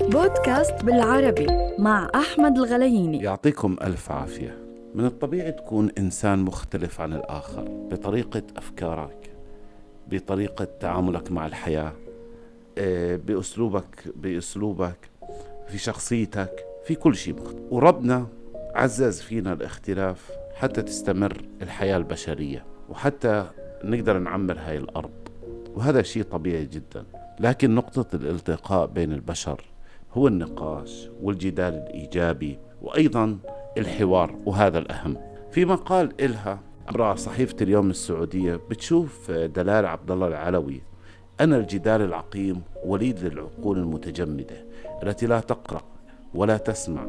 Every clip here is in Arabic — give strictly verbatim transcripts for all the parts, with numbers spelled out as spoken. بودكاست بالعربي مع أحمد الغلاييني. يعطيكم ألف عافية. من الطبيعي تكون إنسان مختلف عن الآخر بطريقة أفكارك، بطريقة تعاملك مع الحياة، بأسلوبك بأسلوبك في شخصيتك، في كل شيء مختلف. وربنا عزز فينا الاختلاف حتى تستمر الحياة البشرية وحتى نقدر نعمر هاي الأرض، وهذا شيء طبيعي جدا. لكن نقطة الالتقاء بين البشر هو النقاش والجدال الإيجابي، وأيضا الحوار، وهذا الأهم. في مقال إلها عبر صحيفة اليوم السعودية بتشوف دلال عبد الله العلوي: أنا الجدال العقيم وليد للعقول المتجمدة التي لا تقرأ ولا تسمع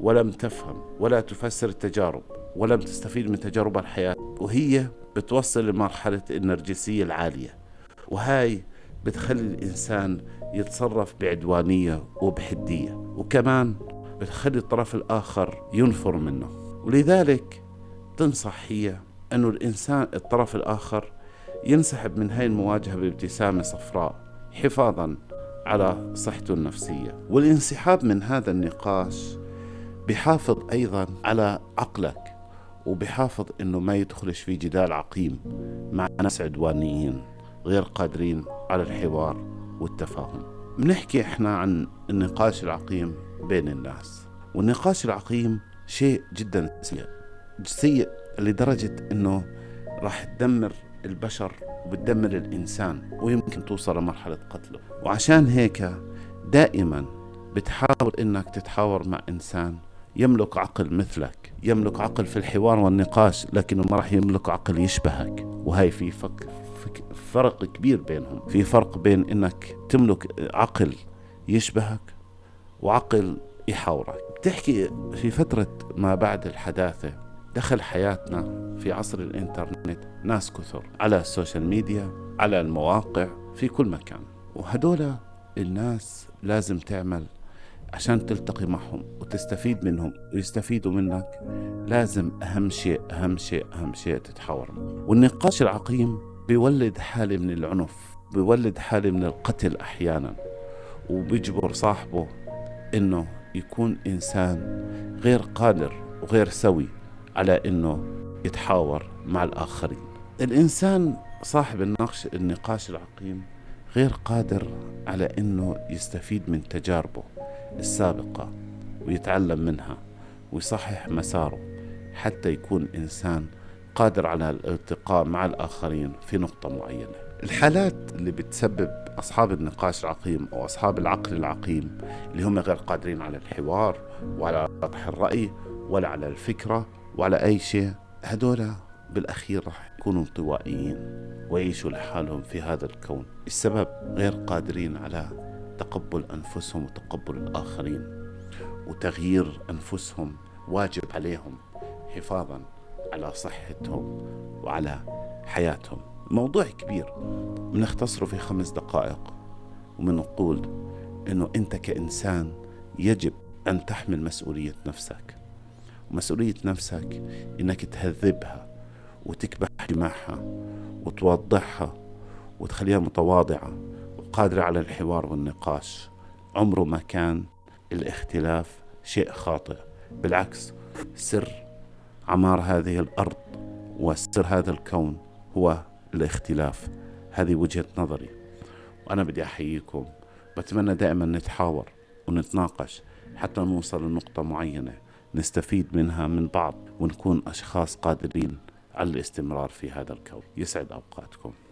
ولم تفهم ولا تفسر التجارب ولم تستفيد من تجارب الحياة، وهي بتوصل لمرحلة النرجسية العالية، وهاي بتخلي الإنسان يتصرف بعدوانية وبحدية، وكمان بتخلي الطرف الآخر ينفر منه. ولذلك تنصح هي أنه الإنسان الطرف الآخر ينسحب من هاي المواجهة بابتسامة صفراء حفاظا على صحته النفسية. والانسحاب من هذا النقاش بحافظ أيضا على عقلك، وبحافظ أنه ما يدخلش في جدال عقيم مع ناس عدوانيين غير قادرين على الحوار والتفاهم. بنحكي احنا عن النقاش العقيم بين الناس، والنقاش العقيم شيء جدا سيء سيء لدرجة انه راح تدمر البشر وبتدمر الانسان، ويمكن توصل لمرحلة قتله. وعشان هيك دائما بتحاول انك تتحاور مع انسان يملك عقل مثلك، يملك عقل في الحوار والنقاش، لكنه ما راح يملك عقل يشبهك. وهي في فك فرق كبير بينهم. في فرق بين انك تملك عقل يشبهك وعقل يحاورك. بتحكي في فترة ما بعد الحداثة دخل حياتنا في عصر الانترنت ناس كثر على السوشيال ميديا، على المواقع، في كل مكان. وهدول الناس لازم تعمل عشان تلتقي معهم وتستفيد منهم ويستفيدوا منك، لازم أهم شيء أهم شيء أهم شيء تتحاور. والنقاش العقيم بيولد حالة من العنف، بيولد حالة من القتل أحيانا، وبيجبر صاحبه إنه يكون إنسان غير قادر وغير سوي على إنه يتحاور مع الآخرين. الإنسان صاحب النقش النقاش العقيم غير قادر على إنه يستفيد من تجاربه السابقة ويتعلم منها ويصحح مساره، حتى يكون إنسان قادر على الالتقاء مع الآخرين في نقطة معينة. الحالات اللي بتسبب أصحاب النقاش العقيم أو أصحاب العقل العقيم اللي هم غير قادرين على الحوار وعلى طرح الرأي ولا على الفكرة وعلى أي شيء، هدول بالأخير رح يكونوا انطوائيين ويعيشوا لحالهم في هذا الكون. السبب غير قادرين على تقبل أنفسهم وتقبل الآخرين، وتغيير أنفسهم واجب عليهم حفاظاً على صحتهم وعلى حياتهم. موضوع كبير منختصره في خمس دقائق، ومنقول إنه أنت كإنسان يجب أن تحمل مسؤولية نفسك، ومسؤولية نفسك إنك تهذبها وتكبح جماحها وتوضحها وتخليها متواضعة قادرة على الحوار والنقاش. عمره ما كان الاختلاف شيء خاطئ، بالعكس سر عمار هذه الأرض وسر هذا الكون هو الاختلاف. هذه وجهة نظري، وأنا بدي أحييكم. بتمنى دائما نتحاور ونتناقش حتى نوصل لنقطة معينة نستفيد منها من بعض، ونكون أشخاص قادرين على الاستمرار في هذا الكون. يسعد أوقاتكم.